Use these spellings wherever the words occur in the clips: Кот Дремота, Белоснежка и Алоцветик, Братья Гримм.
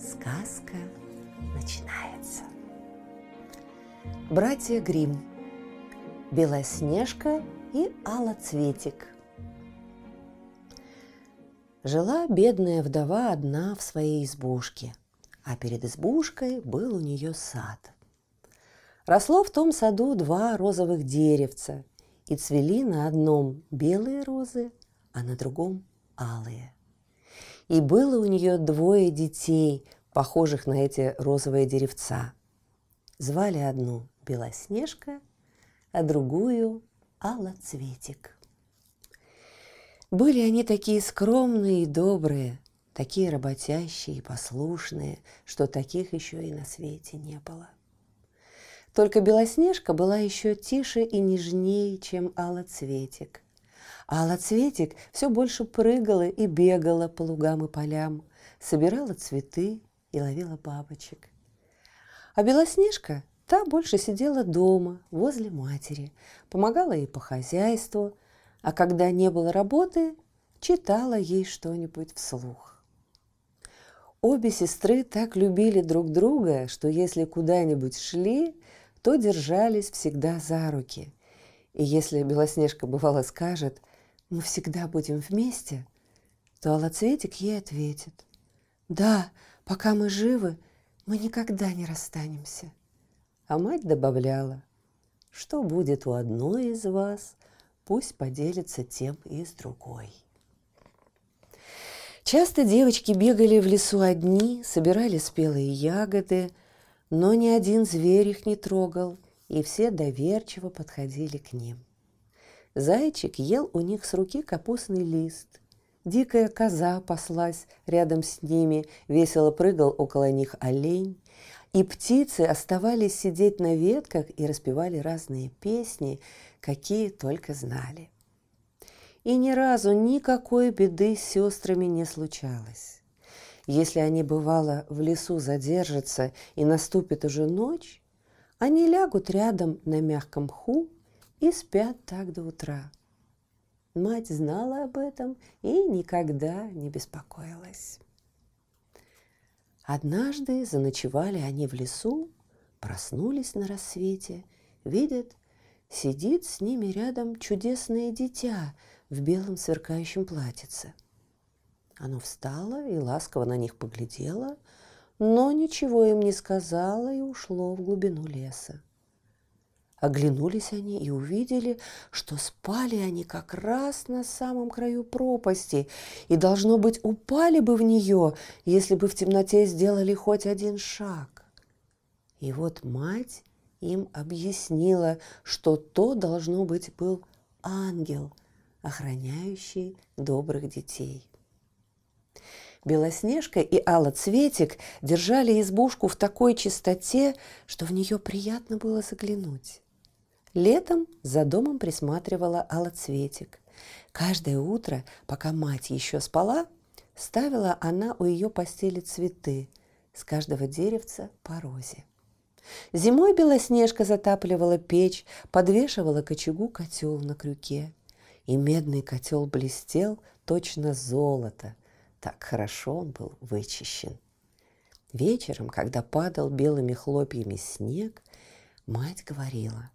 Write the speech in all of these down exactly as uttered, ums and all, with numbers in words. Сказка начинается. Братья Гримм. Белоснежка и Алоцветик. Жила бедная вдова одна в своей избушке, а перед избушкой был у нее сад. Росло в том саду два розовых деревца, и цвели на одном белые розы, а на другом алые. И было у нее двое детей, похожих на эти розовые деревца. Звали одну Белоснежка, а другую Алоцветик. Были они такие скромные и добрые, такие работящие и послушные, что таких еще и на свете не было. Только Белоснежка была еще тише и нежнее, чем Алоцветик. А Алоцветик все больше прыгала и бегала по лугам и полям, собирала цветы и ловила бабочек. А Белоснежка, та больше сидела дома, возле матери, помогала ей по хозяйству, а когда не было работы, читала ей что-нибудь вслух. Обе сестры так любили друг друга, что если куда-нибудь шли, то держались всегда за руки. И если Белоснежка, бывало, скажет: «Мы всегда будем вместе», то Алоцветик ей ответит: «Да, пока мы живы, мы никогда не расстанемся». А мать добавляла: «Что будет у одной из вас, пусть поделится тем и с другой». Часто девочки бегали в лесу одни, собирали спелые ягоды, но ни один зверь их не трогал, и все доверчиво подходили к ним. Зайчик ел у них с руки капустный лист, дикая коза паслась рядом с ними, весело прыгал около них олень, и птицы оставались сидеть на ветках и распевали разные песни, какие только знали. И ни разу никакой беды с сестрами не случалось. Если они, бывало, в лесу задержатся и наступит уже ночь, они лягут рядом на мягком мху и спят так до утра. Мать знала об этом и никогда не беспокоилась. Однажды заночевали они в лесу, проснулись на рассвете, видят, сидит с ними рядом чудесное дитя в белом сверкающем платьице. Оно встало и ласково на них поглядело, но ничего им не сказала и ушло в глубину леса. Оглянулись они и увидели, что спали они как раз на самом краю пропасти и, должно быть, упали бы в нее, если бы в темноте сделали хоть один шаг. И вот мать им объяснила, что то, должно быть, был ангел, охраняющий добрых детей. Белоснежка и Алоцветик держали избушку в такой чистоте, что в нее приятно было заглянуть. Летом за домом присматривала Алоцветик. Каждое утро, пока мать еще спала, ставила она у ее постели цветы, с каждого деревца по розе. Зимой Белоснежка затапливала печь, подвешивала к очагу котел на крюке. И медный котел блестел точно золото. Так хорошо он был вычищен. Вечером, когда падал белыми хлопьями снег, мать говорила: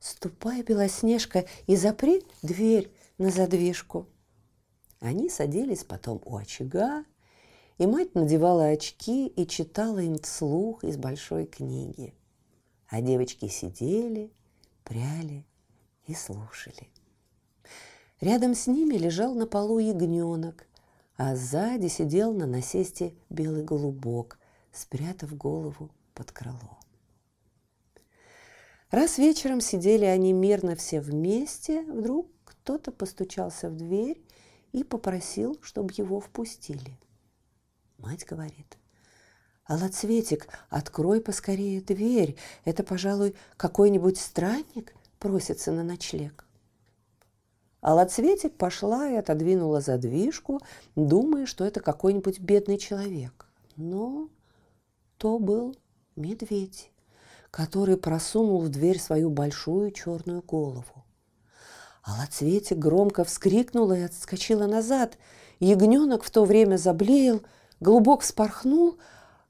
«Ступай, Белоснежка, и запри дверь на задвижку». Они садились потом у очага, и мать надевала очки и читала им вслух из большой книги. А девочки сидели, пряли и слушали. Рядом с ними лежал на полу ягненок, а сзади сидел на насесте белый голубок, спрятав голову под крыло. Раз вечером сидели они мирно все вместе, вдруг кто-то постучался в дверь и попросил, чтобы его впустили. Мать говорит: «Алоцветик, открой поскорее дверь. Это, пожалуй, какой-нибудь странник просится на ночлег». Алоцветик пошла и отодвинула задвижку, думая, что это какой-нибудь бедный человек. Но то был медведь, который просунул в дверь свою большую черную голову. Алоцветик громко вскрикнула и отскочила назад. Ягненок в то время заблеял, голубок вспорхнул,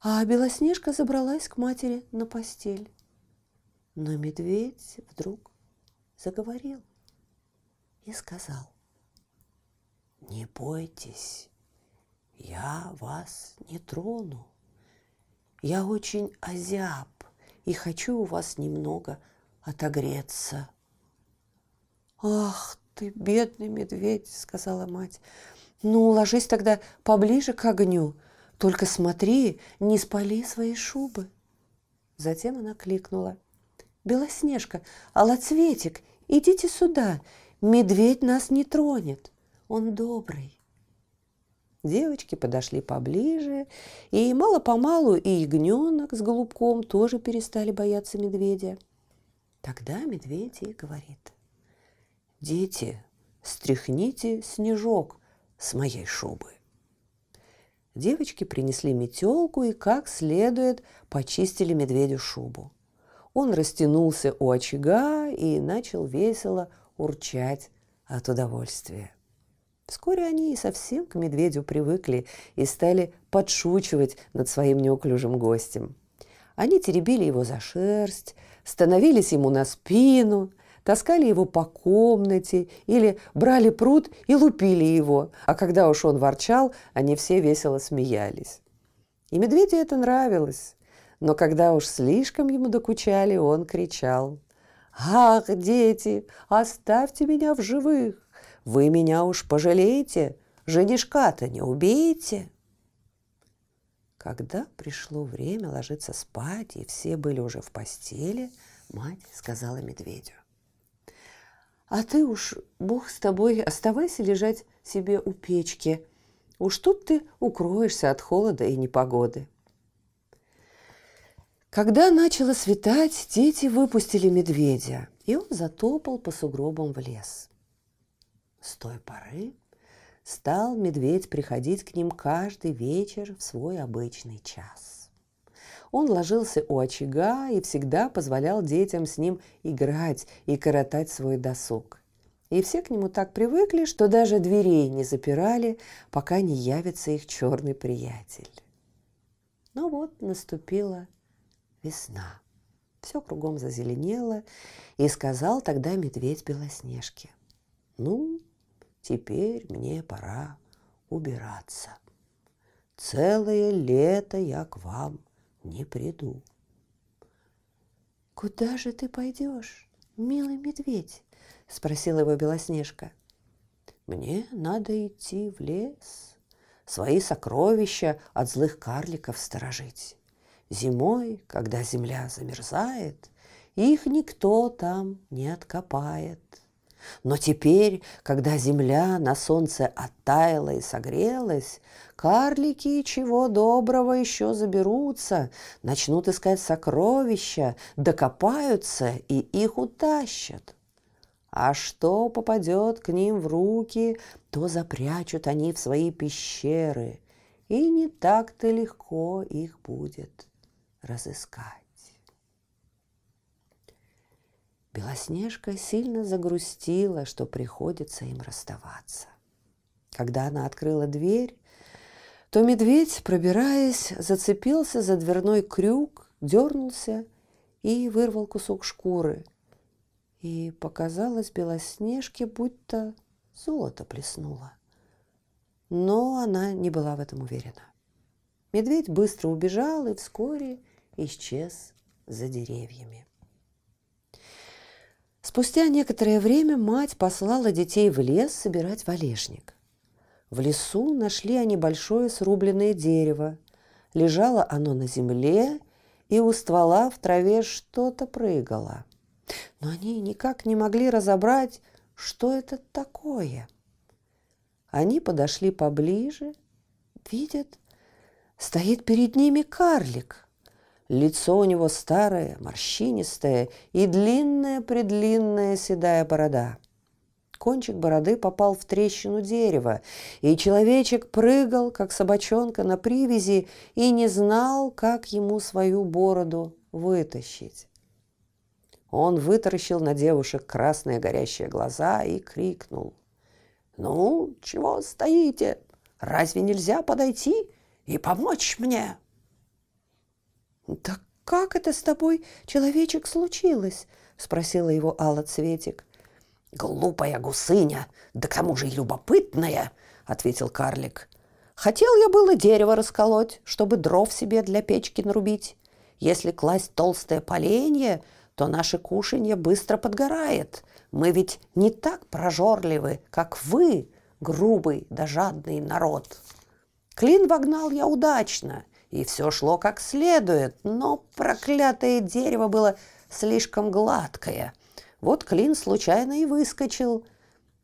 а Белоснежка забралась к матери на постель. Но медведь вдруг заговорил и сказал: «Не бойтесь, я вас не трону. Я очень озяб и хочу у вас немного отогреться». «Ах ты, бедный медведь», — сказала мать, — «ну, ложись тогда поближе к огню, только смотри, не спали свои шубы». Затем она кликнула: «Белоснежка, Алоцветик, идите сюда, медведь нас не тронет, он добрый». Девочки подошли поближе, и мало-помалу и ягненок с голубком тоже перестали бояться медведя. Тогда медведь и говорит: «Дети, стряхните снежок с моей шубы». Девочки принесли метелку и как следует почистили медведю шубу. Он растянулся у очага и начал весело урчать от удовольствия. Вскоре они и совсем к медведю привыкли и стали подшучивать над своим неуклюжим гостем. Они теребили его за шерсть, становились ему на спину, таскали его по комнате или брали прут и лупили его, а когда уж он ворчал, они все весело смеялись. И медведю это нравилось, но когда уж слишком ему докучали, он кричал: «Ах, дети, оставьте меня в живых! Вы меня уж пожалеете, женишка-то не убейте!» Когда пришло время ложиться спать, и все были уже в постели, мать сказала медведю: «А ты уж, Бог с тобой, оставайся лежать себе у печки. Уж тут ты укроешься от холода и непогоды». Когда начало светать, дети выпустили медведя, и он затопал по сугробам в лес. С той поры стал медведь приходить к ним каждый вечер в свой обычный час. Он ложился у очага и всегда позволял детям с ним играть и коротать свой досуг. И все к нему так привыкли, что даже дверей не запирали, пока не явится их черный приятель. Но вот наступила весна. Все кругом зазеленело, и сказал тогда медведь Белоснежке: «Ну, теперь мне пора убираться. Целое лето я к вам не приду». «Куда же ты пойдешь, милый медведь?» — спросила его Белоснежка. «Мне надо идти в лес, свои сокровища от злых карликов сторожить. Зимой, когда земля замерзает, их никто там не откопает. Но теперь, когда земля на солнце оттаяла и согрелась, карлики чего доброго еще заберутся, начнут искать сокровища, докопаются и их утащат. А что попадет к ним в руки, то запрячут они в свои пещеры, и не так-то легко их будет разыскать». Белоснежка сильно загрустила, что приходится им расставаться. Когда она открыла дверь, то медведь, пробираясь, зацепился за дверной крюк, дернулся и вырвал кусок шкуры. И показалось Белоснежке, будто золото плеснуло. Но она не была в этом уверена. Медведь быстро убежал и вскоре исчез за деревьями. Спустя некоторое время мать послала детей в лес собирать валежник. В лесу нашли они большое срубленное дерево. Лежало оно на земле, и у ствола в траве что-то прыгало. Но они никак не могли разобрать, что это такое. Они подошли поближе, видят, стоит перед ними карлик. Лицо у него старое, морщинистое и длинная-предлинная седая борода. Кончик бороды попал в трещину дерева, и человечек прыгал, как собачонка на привязи, и не знал, как ему свою бороду вытащить. Он вытаращил на девушек красные горящие глаза и крикнул: «Ну, чего стоите? Разве нельзя подойти и помочь мне?» «Да как это с тобой, человечек, случилось?» – спросила его Алоцветик. «Глупая гусыня, да к тому же и любопытная», — ответил карлик. «Хотел я было дерево расколоть, чтобы дров себе для печки нарубить. Если класть толстое поленье, то наше кушанье быстро подгорает. Мы ведь не так прожорливы, как вы, грубый да жадный народ. Клин вогнал я удачно, и все шло как следует, но проклятое дерево было слишком гладкое. Вот клин случайно и выскочил.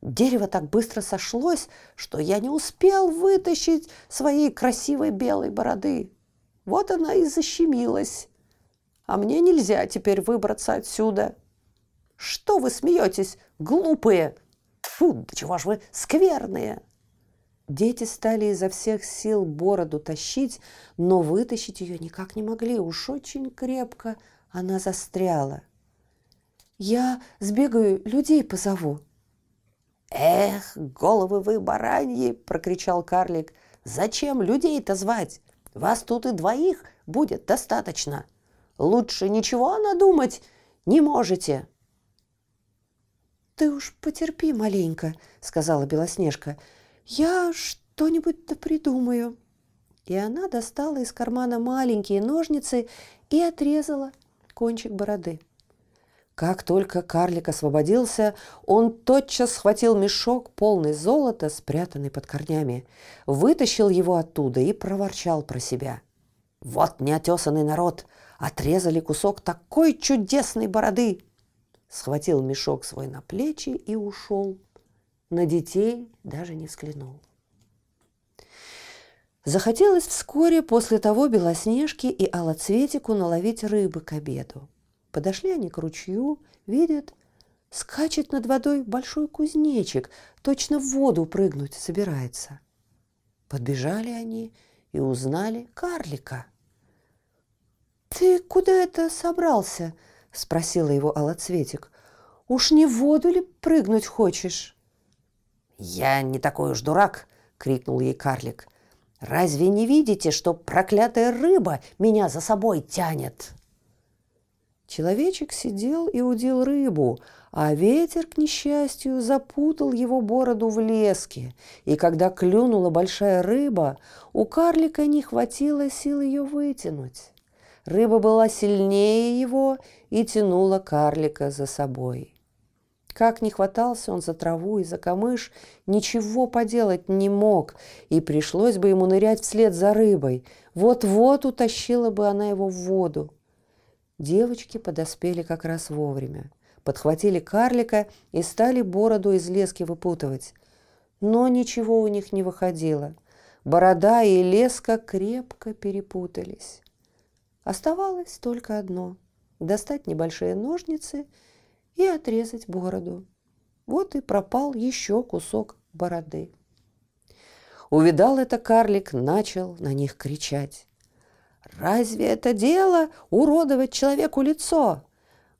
Дерево так быстро сошлось, что я не успел вытащить своей красивой белой бороды. Вот она и защемилась. А мне нельзя теперь выбраться отсюда. Что вы смеетесь, глупые? Тьфу, да чего ж вы скверные!» Дети стали изо всех сил бороду тащить, но вытащить ее никак не могли. Уж очень крепко она застряла. «Я сбегаю, людей позову». «Эх, головы вы бараньи!» – прокричал карлик. «Зачем людей-то звать? Вас тут и двоих будет достаточно. Лучше ничего надумать не можете». «Ты уж потерпи маленько», – сказала Белоснежка. «Я что-нибудь-то придумаю». И она достала из кармана маленькие ножницы и отрезала кончик бороды. Как только карлик освободился, он тотчас схватил мешок, полный золота, спрятанный под корнями, вытащил его оттуда и проворчал про себя: «Вот неотесанный народ! Отрезали кусок такой чудесной бороды!» Схватил мешок свой на плечи и ушел. На детей даже не взглянул. Захотелось вскоре после того Белоснежке и Алоцветику наловить рыбы к обеду. Подошли они к ручью, видят, скачет над водой большой кузнечик, точно в воду прыгнуть собирается. Подбежали они и узнали карлика. «Ты куда это собрался?» – спросила его Алоцветик. «Уж не в воду ли прыгнуть хочешь?» «Я не такой уж дурак!» – крикнул ей карлик. «Разве не видите, что проклятая рыба меня за собой тянет?» Человечек сидел и удил рыбу, а ветер, к несчастью, запутал его бороду в леске, и когда клюнула большая рыба, у карлика не хватило сил ее вытянуть. Рыба была сильнее его и тянула карлика за собой. Как ни хватался он за траву и за камыш, ничего поделать не мог, и пришлось бы ему нырять вслед за рыбой. Вот-вот утащила бы она его в воду. Девочки подоспели как раз вовремя, подхватили карлика и стали бороду из лески выпутывать. Но ничего у них не выходило. Борода и леска крепко перепутались. Оставалось только одно – достать небольшие ножницы и отрезать бороду. Вот и пропал еще кусок бороды. Увидал это карлик, начал на них кричать. «Разве это дело уродовать человеку лицо?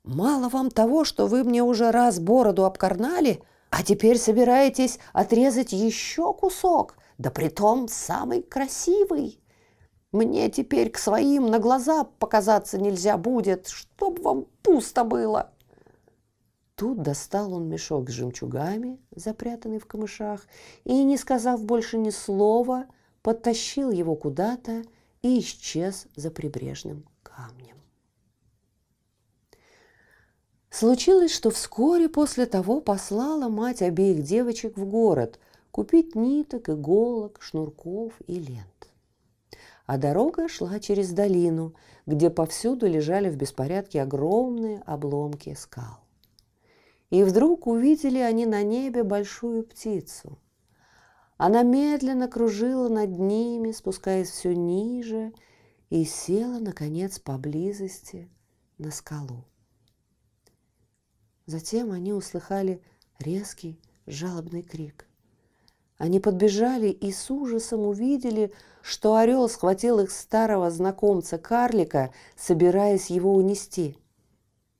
Мало вам того, что вы мне уже раз бороду обкорнали, а теперь собираетесь отрезать еще кусок, да притом самый красивый. Мне теперь к своим на глаза показаться нельзя будет, чтоб вам пусто было». Тут достал он мешок с жемчугами, запрятанный в камышах, и, не сказав больше ни слова, подтащил его куда-то и исчез за прибрежным камнем. Случилось, что вскоре после того послала мать обеих девочек в город купить ниток, иголок, шнурков и лент. А дорога шла через долину, где повсюду лежали в беспорядке огромные обломки скал. И вдруг увидели они на небе большую птицу. Она медленно кружила над ними, спускаясь все ниже, и села, наконец, поблизости на скалу. Затем они услыхали резкий жалобный крик. Они подбежали и с ужасом увидели, что орел схватил их старого знакомца-карлика, собираясь его унести.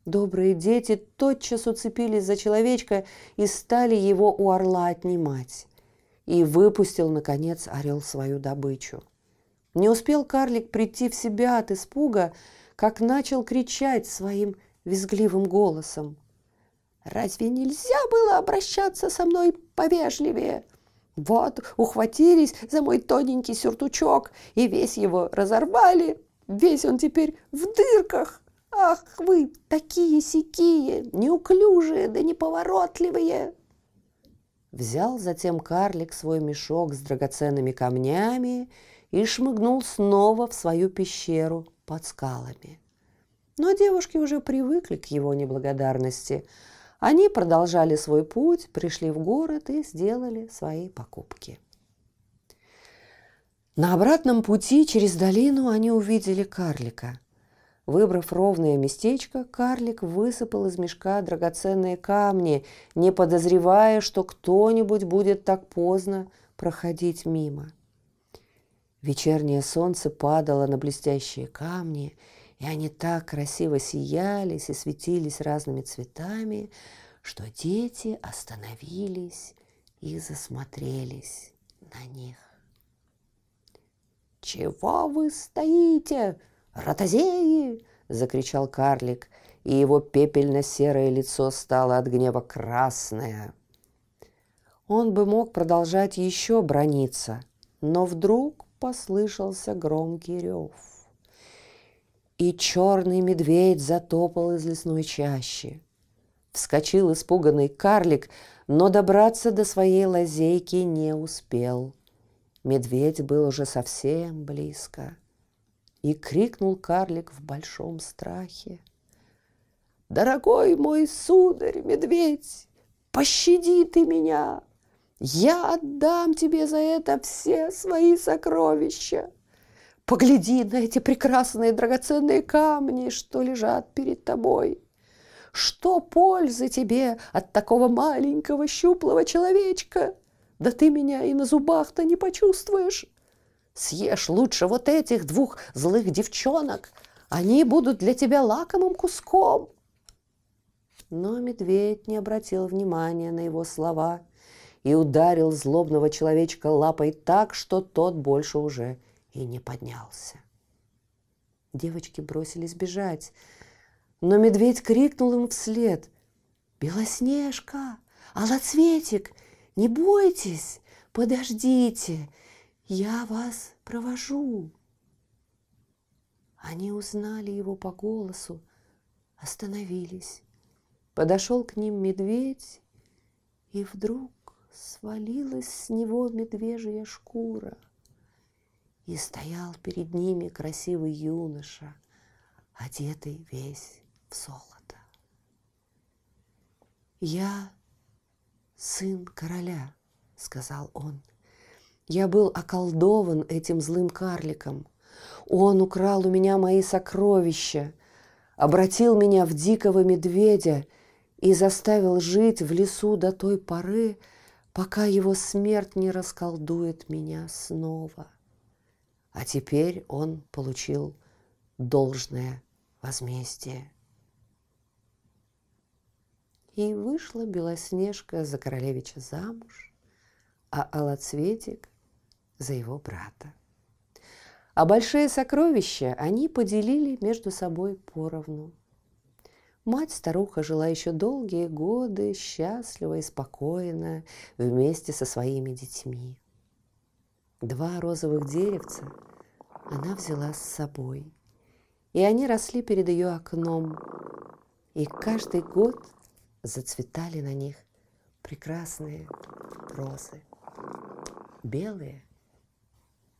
Добрые дети тотчас уцепились за человечка и стали его у орла отнимать. И выпустил, наконец, орел свою добычу. Не успел карлик прийти в себя от испуга, как начал кричать своим визгливым голосом. «Разве нельзя было обращаться со мной повежливее? Вот, ухватились за мой тоненький сюртучок, и весь его разорвали, весь он теперь в дырках. Ах вы, такие-сякие, неуклюжие да неповоротливые!» Взял затем карлик свой мешок с драгоценными камнями и шмыгнул снова в свою пещеру под скалами. Но девушки уже привыкли к его неблагодарности. Они продолжали свой путь, пришли в город и сделали свои покупки. На обратном пути через долину они увидели карлика. Выбрав ровное местечко, карлик высыпал из мешка драгоценные камни, не подозревая, что кто-нибудь будет так поздно проходить мимо. Вечернее солнце падало на блестящие камни, и они так красиво сиялись и светились разными цветами, что дети остановились и засмотрелись на них. «Чего вы стоите, ротозеи?» – закричал карлик, и его пепельно-серое лицо стало от гнева красное. Он бы мог продолжать еще браниться, но вдруг послышался громкий рев. И черный медведь затопал из лесной чащи. Вскочил испуганный карлик, но добраться до своей лазейки не успел. Медведь был уже совсем близко. И крикнул карлик в большом страхе. «Дорогой мой сударь, медведь, пощади ты меня! Я отдам тебе за это все свои сокровища! Погляди на эти прекрасные драгоценные камни, что лежат перед тобой. Что пользы тебе от такого маленького щуплого человечка? Да ты меня и на зубах-то не почувствуешь. Съешь лучше вот этих двух злых девчонок. Они будут для тебя лакомым куском». Но медведь не обратил внимания на его слова и ударил злобного человечка лапой так, что тот больше уже и не поднялся. Девочки бросились бежать, но медведь крикнул им вслед. «Белоснежка, Алоцветик, не бойтесь, подождите, я вас провожу». Они узнали его по голосу, остановились. Подошел к ним медведь, и вдруг свалилась с него медвежья шкура. И стоял перед ними красивый юноша, одетый весь в золото. «Я сын короля», — сказал он. «Я был околдован этим злым карликом. Он украл у меня мои сокровища, обратил меня в дикого медведя и заставил жить в лесу до той поры, пока его смерть не расколдует меня снова. А теперь он получил должное возмездие». И вышла Белоснежка за королевича замуж, а Алоцветик за его брата. А большие сокровища они поделили между собой поровну. Мать-старуха жила еще долгие годы, счастливо и спокойно, вместе со своими детьми. Два розовых деревца она взяла с собой, и они росли перед ее окном, и каждый год зацветали на них прекрасные розы, белые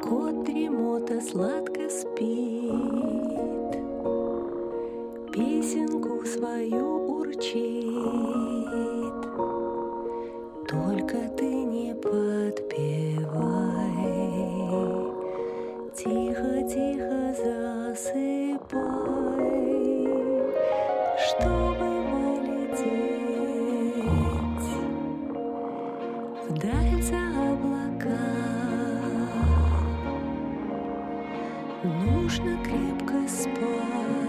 Кот Дремота сладко спит, песенку свою урчит. Только ты не подпевай, тихо-тихо засыпай, чтобы полететь вдаль за облака. Нужно крепко спать.